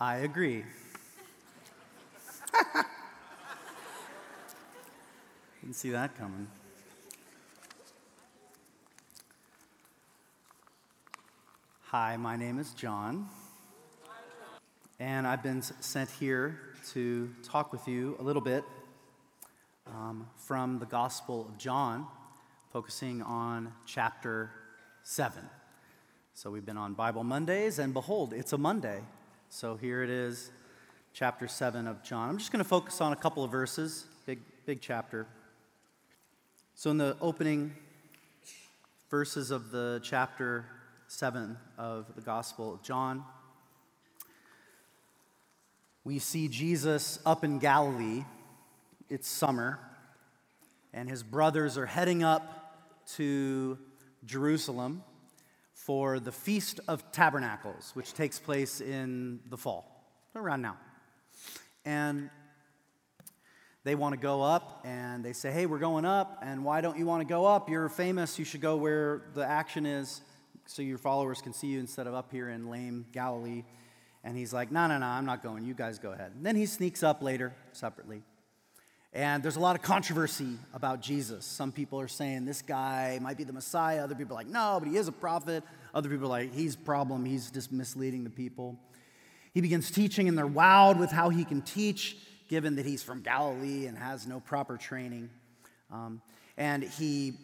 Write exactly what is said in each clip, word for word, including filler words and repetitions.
I agree. Didn't see that coming. Hi, my name is John, and I've been sent here to talk with you a little bit um, from the Gospel of John, focusing on chapter seven. So we've been on Bible Mondays, and behold, it's a Monday. So here it is, chapter seven of John. I'm just going to focus on a couple of verses, big, big chapter. So in the opening verses of the chapter seven of the Gospel of John, we see Jesus up in Galilee. It's summer, and his brothers are heading up to Jerusalem for the Feast of Tabernacles, which takes place in the fall, around now. And they want to go up, and they say, hey, we're going up, and why don't you want to go up? You're famous. You should go where the action is so your followers can see you instead of up here in lame Galilee. And he's like, no, no, no, I'm not going. You guys go ahead. And then he sneaks up later separately. And there's a lot of controversy about Jesus. Some people are saying this guy might be the Messiah. Other people are like, no, but he is a prophet. Other people are like, he's a problem. He's just misleading the people. He begins teaching, and they're wowed with how he can teach, given that he's from Galilee and has no proper training. Um, and he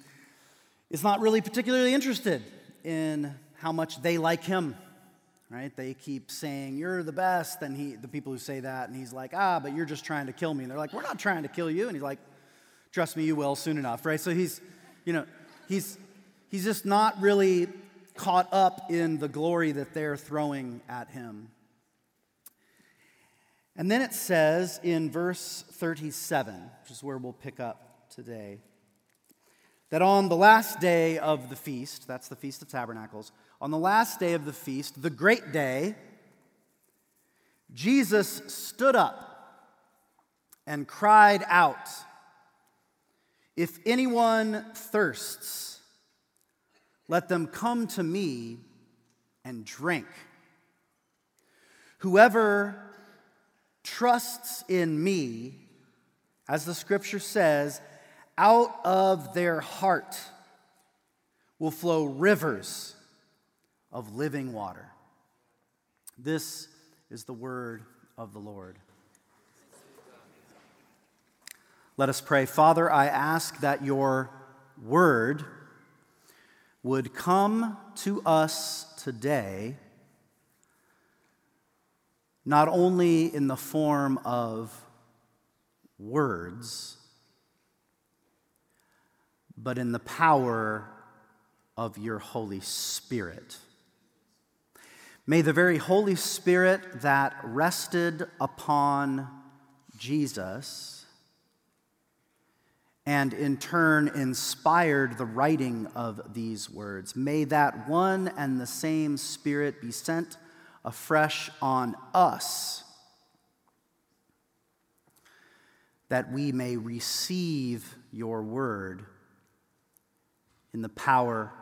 is not really particularly interested in how much they like him. Right? They keep saying, you're the best, and he, the people who say that, and he's like, ah, but you're just trying to kill me. And they're like, we're not trying to kill you. And he's like, trust me, you will soon enough, right? So he's, you know, he's he's just not really caught up in the glory that they're throwing at him. And then it says in verse thirty-seven, which is where we'll pick up today, that on the last day of the feast, that's the Feast of Tabernacles, on the last day of the feast, the great day, Jesus stood up and cried out, if anyone thirsts, let them come to me and drink. Whoever trusts in me, as the scripture says, out of their heart will flow rivers of living water. This is the word of the Lord. Let us pray. Father, I ask that your word would come to us today, not only in the form of words, but in the power of your Holy Spirit. May the very Holy Spirit that rested upon Jesus and in turn inspired the writing of these words, may that one and the same Spirit be sent afresh on us, that we may receive your word in the power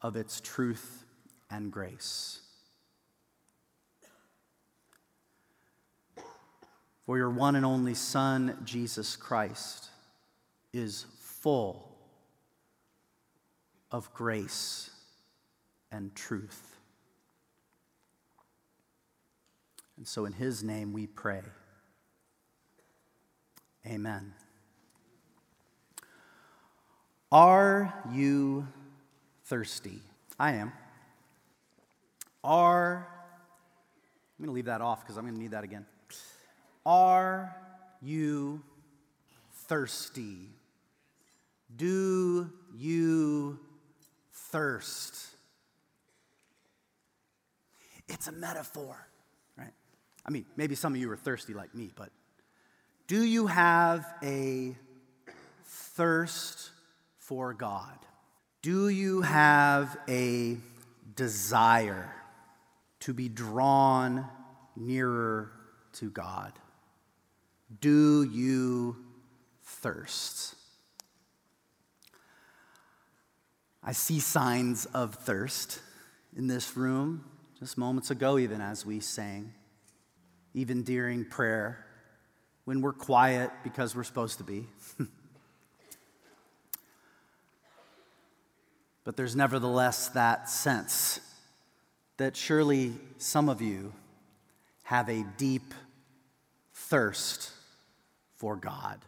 of its truth and grace. For your one and only Son, Jesus Christ, is full of grace and truth. And so in his name we pray. Amen. Are you thirsty? I am. Are, I'm going to leave that off because I'm going to need that again. Are you thirsty? Do you thirst? It's a metaphor, right? I mean, maybe some of you are thirsty like me, but do you have a thirst for God? Do you have a desire to be drawn nearer to God? Do you thirst? I see signs of thirst in this room, just moments ago even as we sang. even during prayer, when we're quiet because we're supposed to be. But there's nevertheless that sense that surely some of you have a deep thirst for God.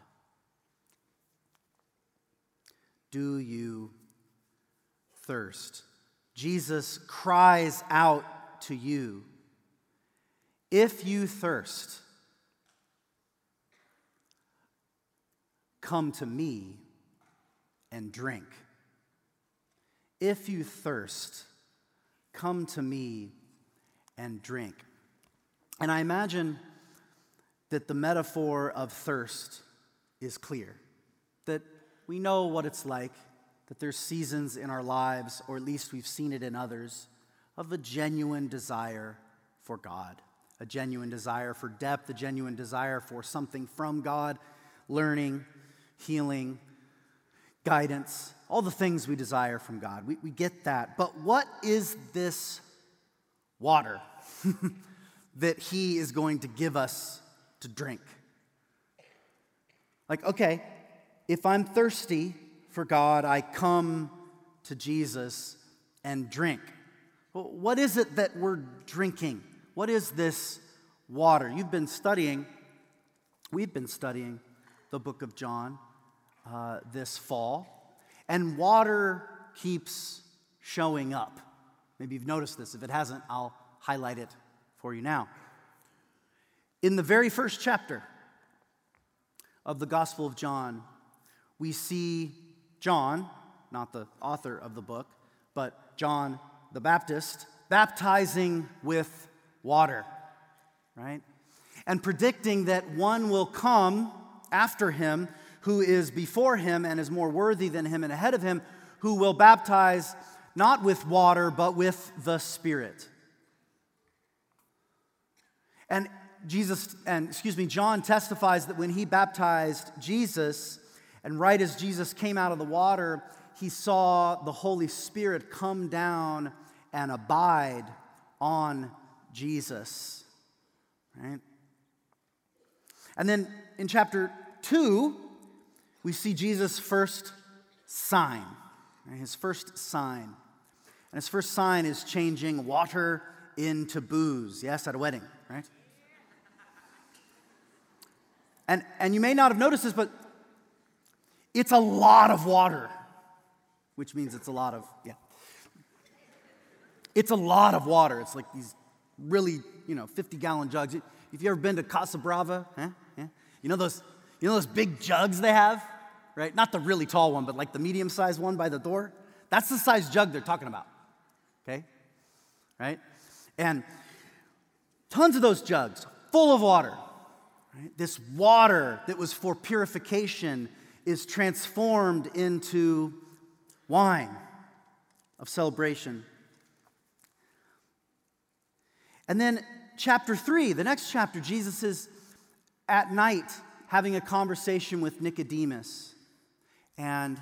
Do you thirst? Jesus cries out to you, if you thirst, come to me and drink. If you thirst, come to me and drink. And I imagine that the metaphor of thirst is clear, that we know what it's like, that there's seasons in our lives, or at least we've seen it in others, of a genuine desire for God, a genuine desire for depth, a genuine desire for something from God, learning, healing, guidance, all the things we desire from God. We, we get that. But what is this water that he is going to give us to drink? Like, okay, if I'm thirsty for God, I come to Jesus and drink. Well, what is it that we're drinking? What is this water? You've been studying, we've been studying the book of John uh, this fall, and water keeps showing up. Maybe you've noticed this. If it hasn't, I'll highlight it for you now. In the very first chapter of the Gospel of John, we see John, not the author of the book, but John the Baptist, baptizing with water, right? And predicting that one will come after him who is before him and is more worthy than him and ahead of him, who will baptize not with water, but with the Spirit. And Jesus, and excuse me, John testifies that when he baptized Jesus, and right as Jesus came out of the water, he saw the Holy Spirit come down and abide on Jesus, right? And then in chapter two, we see Jesus' first sign, right? His first sign. And his first sign is changing water into booze. Yes, at a wedding, right? And, and you may not have noticed this, but it's a lot of water, which means it's a lot of, yeah. It's a lot of water. It's like these really, you know, fifty-gallon jugs. If you've ever been to Casa Brava, huh? Yeah. You know those, you know those big jugs they have, right? Not the really tall one, but like the medium-sized one by the door. That's the size jug they're talking about, okay? Right? And tons of those jugs full of water, right? This water that was for purification is transformed into wine of celebration. And then chapter three, the next chapter, Jesus is at night having a conversation with Nicodemus. And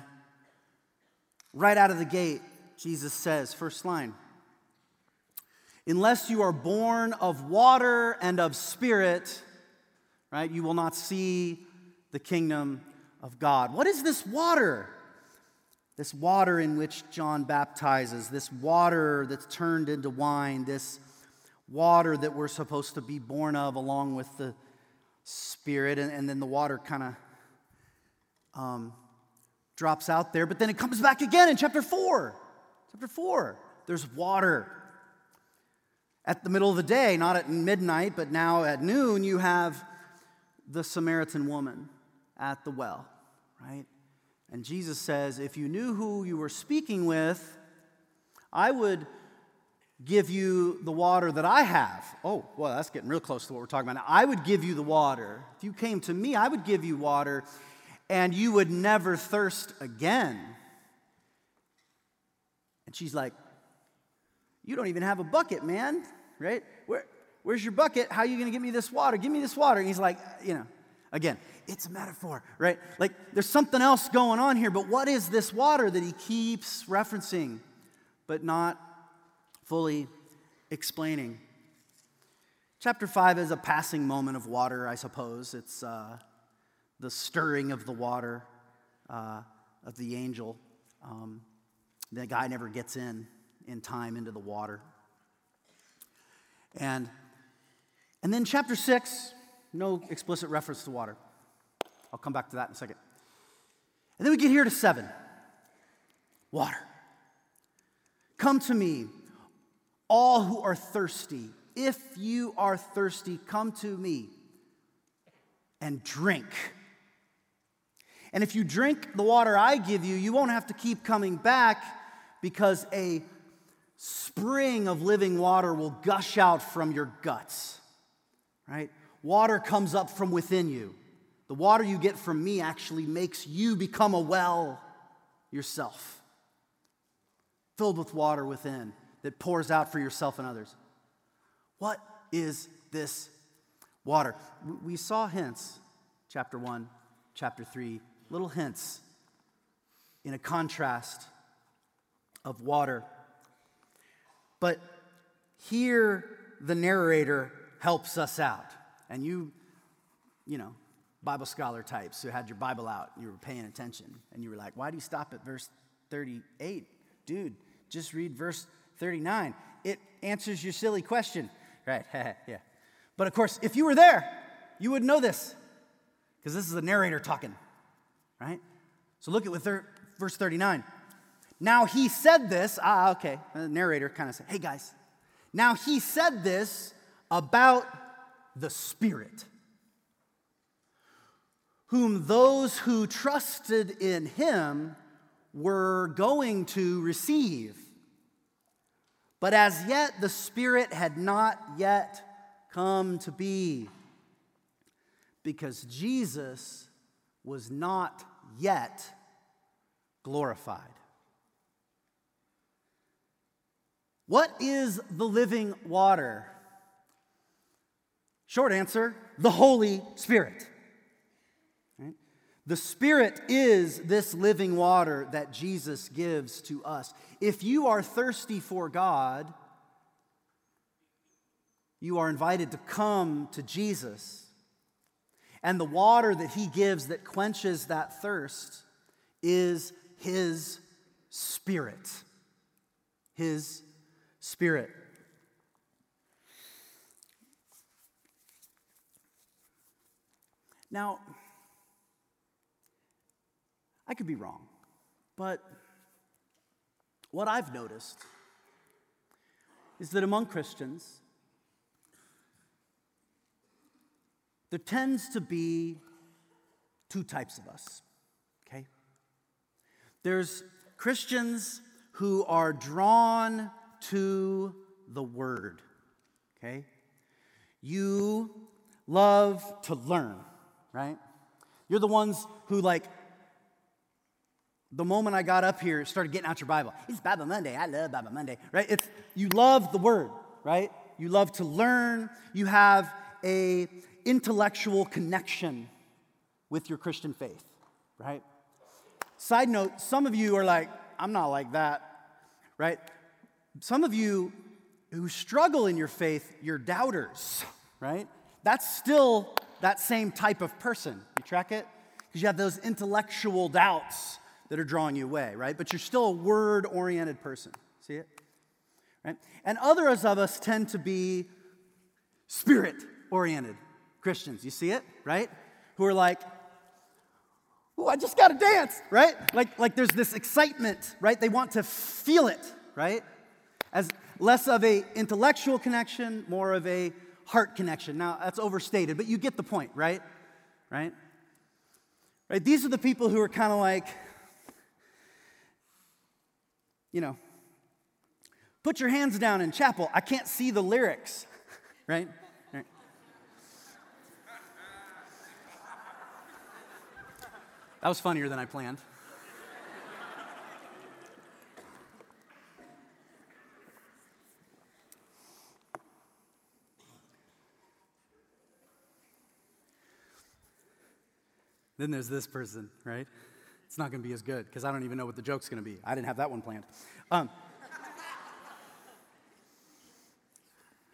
right out of the gate, Jesus says, first line, unless you are born of water and of Spirit, right, you will not see the kingdom of God. What is this water? This water in which John baptizes, this water that's turned into wine, this water that we're supposed to be born of along with the Spirit, and, and then the water kind of um, drops out there, but then it comes back again in chapter four. Chapter four, there's water. At the middle of the day, not at midnight, but now at noon, you have the Samaritan woman at the well, right? And Jesus says, if you knew who you were speaking with, I would give you the water that I have. Oh, well, that's getting real close to what we're talking about now. I would give you the water. If you came to me, I would give you water, and you would never thirst again. And she's like, you don't even have a bucket, man, right? Where, where's your bucket? How are you going to give me this water? Give me this water. And he's like, you know, again, it's a metaphor, right? Like, there's something else going on here, but what is this water that he keeps referencing, but not fully explaining? Chapter five is a passing moment of water, I suppose. It's uh, the stirring of the water uh, of the angel. Um, the guy never gets in in time into the water. And, and then chapter six, no explicit reference to water. I'll come back to that in a second. And then we get here to seven. Water. Come to me, all who are thirsty. If you are thirsty, come to me and drink. And if you drink the water I give you, you won't have to keep coming back, because a spring of living water will gush out from your guts, right? Water comes up from within you. The water you get from me actually makes you become a well yourself, filled with water within that pours out for yourself and others. What is this water? We saw hints, chapter one, chapter three, little hints in a contrast of water. But here the narrator helps us out. And you, you know, Bible scholar types who had your Bible out, you were paying attention, and you were like, why do you stop at verse thirty-eight? Dude, just read verse thirty-nine. It answers your silly question. Right, yeah. But of course, if you were there, you would know this, because this is the narrator talking, right? So look at with thir- verse thirty-nine. Now he said this, ah, okay. The narrator kind of said, hey guys, now he said this about the Spirit, whom those who trusted in him were going to receive. But as yet, the Spirit had not yet come to be, because Jesus was not yet glorified. What is the living water? Short answer, the Holy Spirit. Right? The Spirit is this living water that Jesus gives to us. If you are thirsty for God, you are invited to come to Jesus. And the water that he gives that quenches that thirst is his Spirit. His Spirit. Now, I could be wrong, but what I've noticed is that among Christians, there tends to be two types of us, okay? There's Christians who are drawn to the Word, okay? You love to learn, right? You're the ones who, like, the moment I got up here, started getting out your Bible. It's Bible Monday. I love Bible Monday, right? It's, you love the Word, right? You love to learn. You have a intellectual connection with your Christian faith, right? Side note, some of you are like, I'm not like that, right? Some of you who struggle in your faith, you're doubters, right? That's still that same type of person. You track it? Because you have those intellectual doubts that are drawing you away, right? But you're still a word-oriented person. See it? Right? And others of us tend to be Spirit-oriented Christians. You see it? Right? Who are like, oh, I just got to dance, right? Like, like there's this excitement, right? They want to feel it, right? As less of a intellectual connection, more of a heart connection. Now, that's overstated, but you get the point, right? Right? Right? These are the people who are kind of like, you know, put your hands down in chapel. I can't see the lyrics, right? Right? That was funnier than I planned. Then there's this person, right? It's not going to be as good because I don't even know what the joke's going to be. I didn't have that one planned. Um,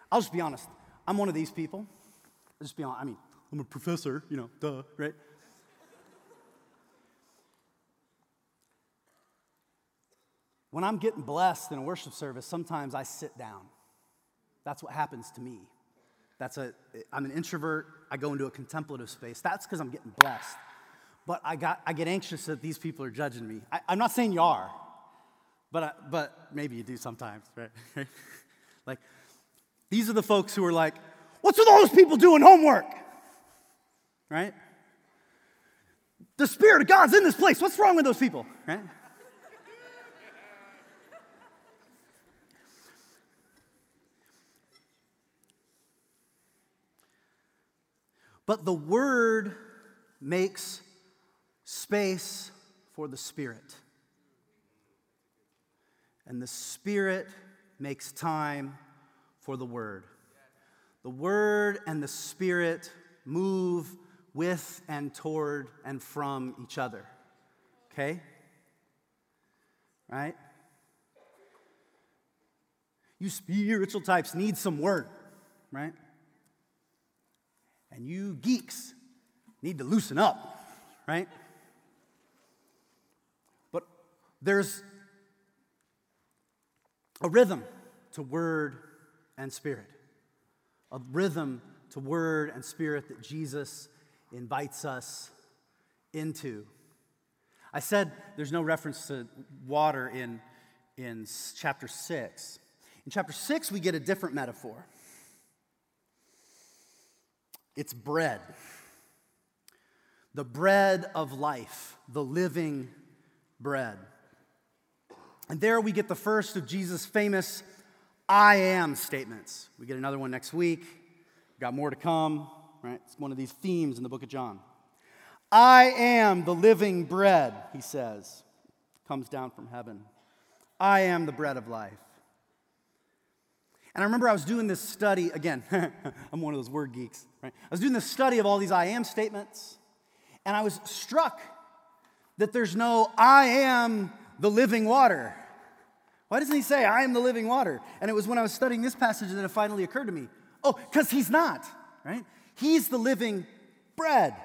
I'll just be honest. I'm one of these people. I'll just be honest. I mean, I'm a professor, you know, duh, right? When I'm getting blessed in a worship service, sometimes I sit down. That's what happens to me. That's a, I'm an introvert. I go into a contemplative space. That's because I'm getting blessed. But I got, I get anxious that these people are judging me. I, I'm not saying you are, but I, but maybe you do sometimes, right? Like, these are the folks who are like, what's with all those people doing homework? Right? The Spirit of God's in this place. What's wrong with those people? Right? But the Word makes space for the Spirit. And the Spirit makes time for the Word. The Word and the Spirit move with and toward and from each other. Okay? Right? You spiritual types need some Word, right? And you geeks need to loosen up, right? But there's a rhythm to Word and Spirit. A rhythm to Word and Spirit that Jesus invites us into. I said there's no reference to water in, in chapter six. In chapter six, we get a different metaphor. It's bread. The bread of life, the living bread. And there we get the first of Jesus' famous I am statements. We get another one next week. We've got more to come, right? It's one of these themes in the book of John. I am the living bread, he says. Comes down from heaven. I am the bread of life. And I remember I was doing this study, again, I'm one of those word geeks, right? I was doing this study of all these I am statements, and I was struck that there's no I am the living water. Why doesn't he say, I am the living water? And it was when I was studying this passage that it finally occurred to me. Oh, because he's not, right? He's the living bread.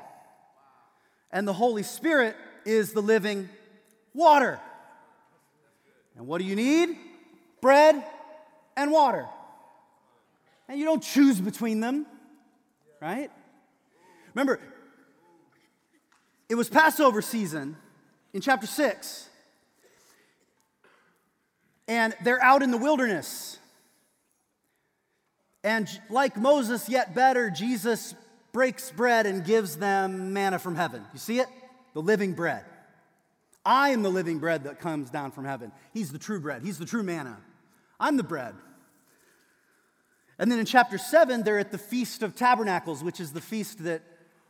And the Holy Spirit is the living water. And what do you need? Bread and water. And you don't choose between them, right? Remember, it was Passover season in chapter six. And they're out in the wilderness. And like Moses, yet better, Jesus breaks bread and gives them manna from heaven. You see it? The living bread. I am the living bread that comes down from heaven. He's the true bread. He's the true manna. I'm the bread. And then in chapter seven, they're at the Feast of Tabernacles, which is the feast that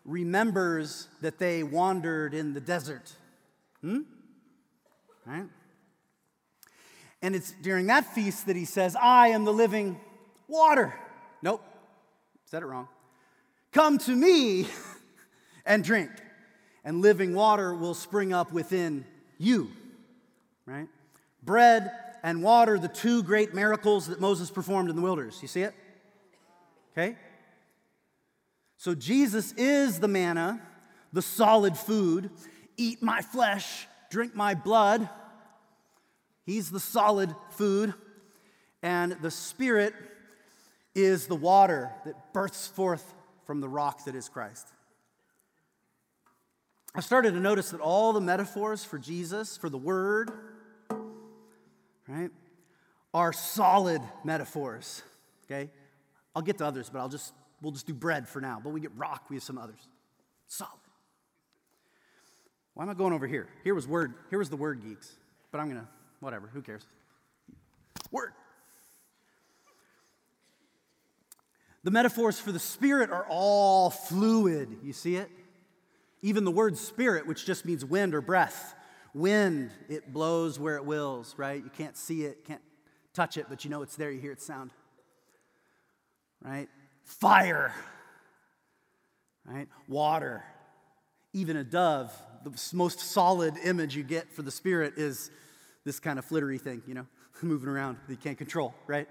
remembers that they wandered in the desert. Hmm? Right? And it's during that feast that he says, I am the living water. Nope, said it wrong. Come to me and drink, and living water will spring up within you. Right? Bread and water, the two great miracles that Moses performed in the wilderness. You see it? Okay? So Jesus is the manna, the solid food. Eat my flesh, drink my blood. He's the solid food, and the Spirit is the water that bursts forth from the rock that is Christ. I started to notice that all the metaphors for Jesus, for the Word, right, are solid metaphors, okay? I'll get to others, but I'll just, we'll just do bread for now. But we get rock, we have some others. Solid. Why am I going over here? Here was word, here was the word geeks, but I'm going to Whatever, who cares? Word. The metaphors for the Spirit are all fluid. You see it? Even the word Spirit, which just means wind or breath. Wind, it blows where it wills, right? You can't see it, can't touch it, but you know it's there. You hear its sound, right? Fire, right? Water. Even a dove, the most solid image you get for the Spirit is this kind of flittery thing, you know, moving around that you can't control, right?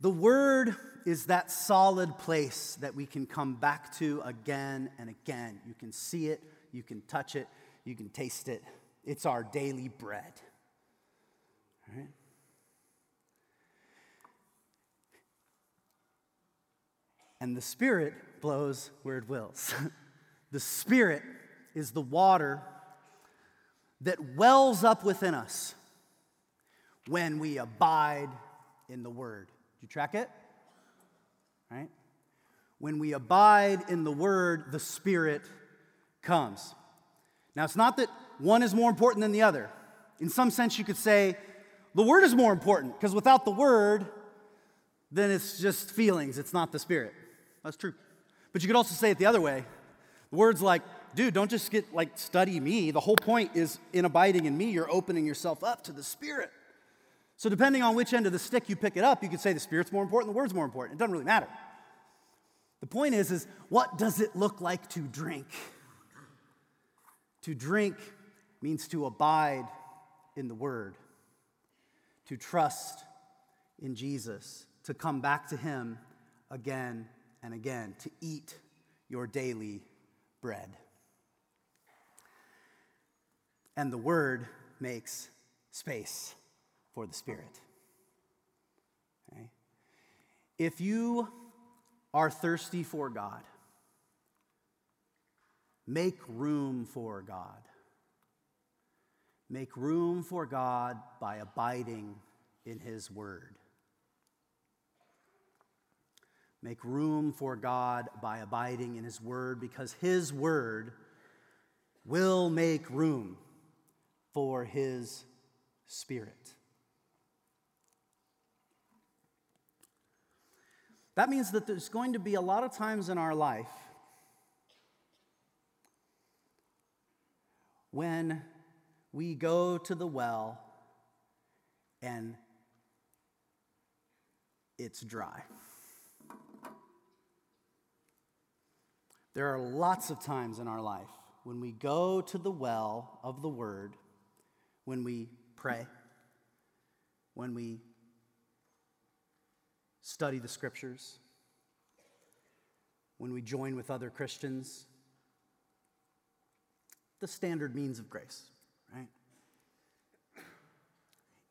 The Word is that solid place that we can come back to again and again. You can see it, you can touch it, you can taste it. It's our daily bread. All right? And the Spirit blows where it wills. The Spirit is the water that wells up within us when we abide in the Word. Do you track it? Right? When we abide in the Word, the Spirit comes. Now, it's not that one is more important than the other. In some sense, you could say the Word is more important, because without the Word, then it's just feelings. It's not the Spirit. That's true. But you could also say it the other way. The Word's like, dude, don't just get, like, study me. The whole point is in abiding in me, you're opening yourself up to the Spirit. So depending on which end of the stick you pick it up, you could say the Spirit's more important, the Word's more important. It doesn't really matter. The point is, is what does it look like to drink? To drink means to abide in the Word, to trust in Jesus, to come back to Him again and again, to eat your daily bread. And the Word makes space for the Spirit. Okay? If you are thirsty for God, make room for God. Make room for God by abiding in His Word. Make room for God by abiding in His Word, because His Word will make room for His Spirit. That means that there's going to be a lot of times in our life when we go to the well and it's dry. There are lots of times in our life when we go to the well of the Word, when we pray, when we study the Scriptures, when we join with other Christians, the standard means of grace, right?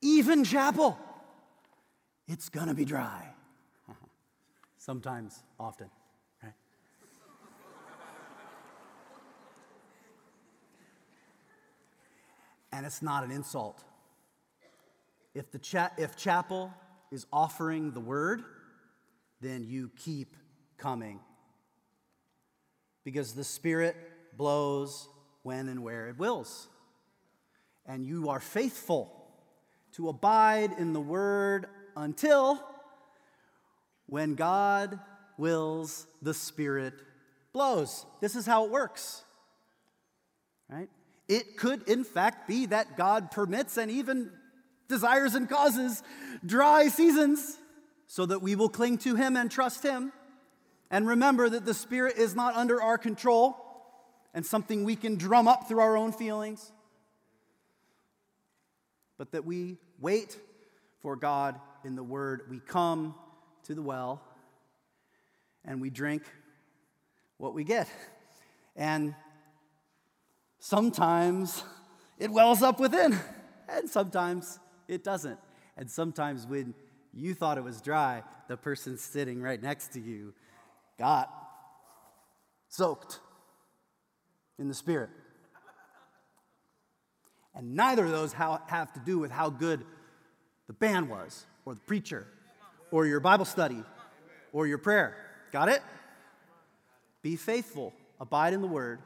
Even chapel, it's gonna be dry. Sometimes, often, right? And it's not an insult. If the cha- if chapel is offering the Word, then you keep coming, because the Spirit blows when and where it wills, and you are faithful to abide in the Word until, when God wills, the Spirit blows. This is how it works, right? It could, in fact, be that God permits and even desires and causes dry seasons so that we will cling to Him and trust Him and remember that the Spirit is not under our control and something we can drum up through our own feelings, but that we wait for God in the Word. We come to the well and we drink what we get. And sometimes it wells up within, and sometimes it doesn't. And sometimes when you thought it was dry, the person sitting right next to you got soaked in the Spirit. And neither of those have to do with how good the band was, or the preacher, or your Bible study, or your prayer. Got it? Be faithful. Abide in the Word,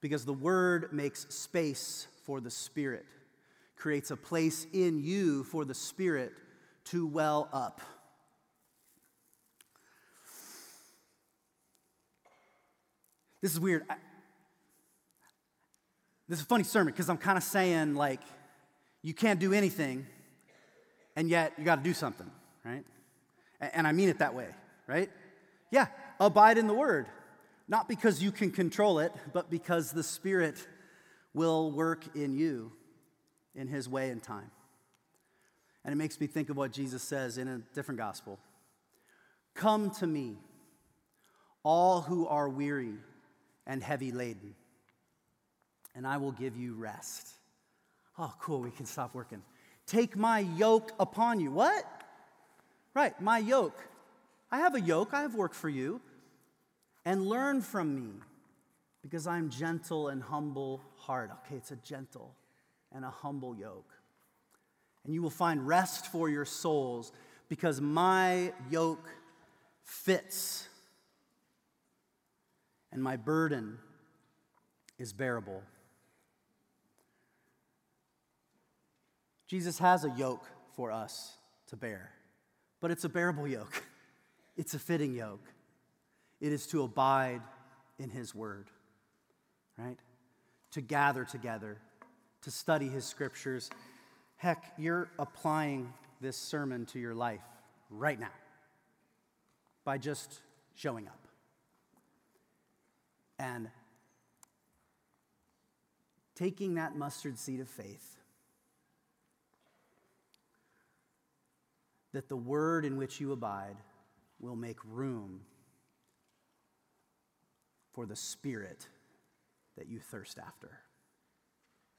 because the Word makes space for the Spirit, creates a place in you for the Spirit to well up. This is weird. I, this is a funny sermon, because I'm kind of saying, like, you can't do anything, and yet you got to do something, right? And, and I mean it that way, right? Yeah, abide in the Word, not because you can control it, but because the Spirit will work in you in His way and time. And it makes me think of what Jesus says in a different gospel. Come to me, all who are weary and heavy laden, and I will give you rest. Oh, cool, we can stop working. Take my yoke upon you. What? Right, my yoke. I have a yoke, I have work for you. And learn from me, because I'm gentle and humble heart. Okay, it's a gentle and a humble yoke. And you will find rest for your souls, because my yoke fits and my burden is bearable. Jesus has a yoke for us to bear, but it's a bearable yoke. It's a fitting yoke. It is to abide in his word, right? To gather together, to study his scriptures. Heck, you're applying this sermon to your life right now by just showing up. And taking that mustard seed of faith, that the word in which you abide will make room for the spirit that you thirst after.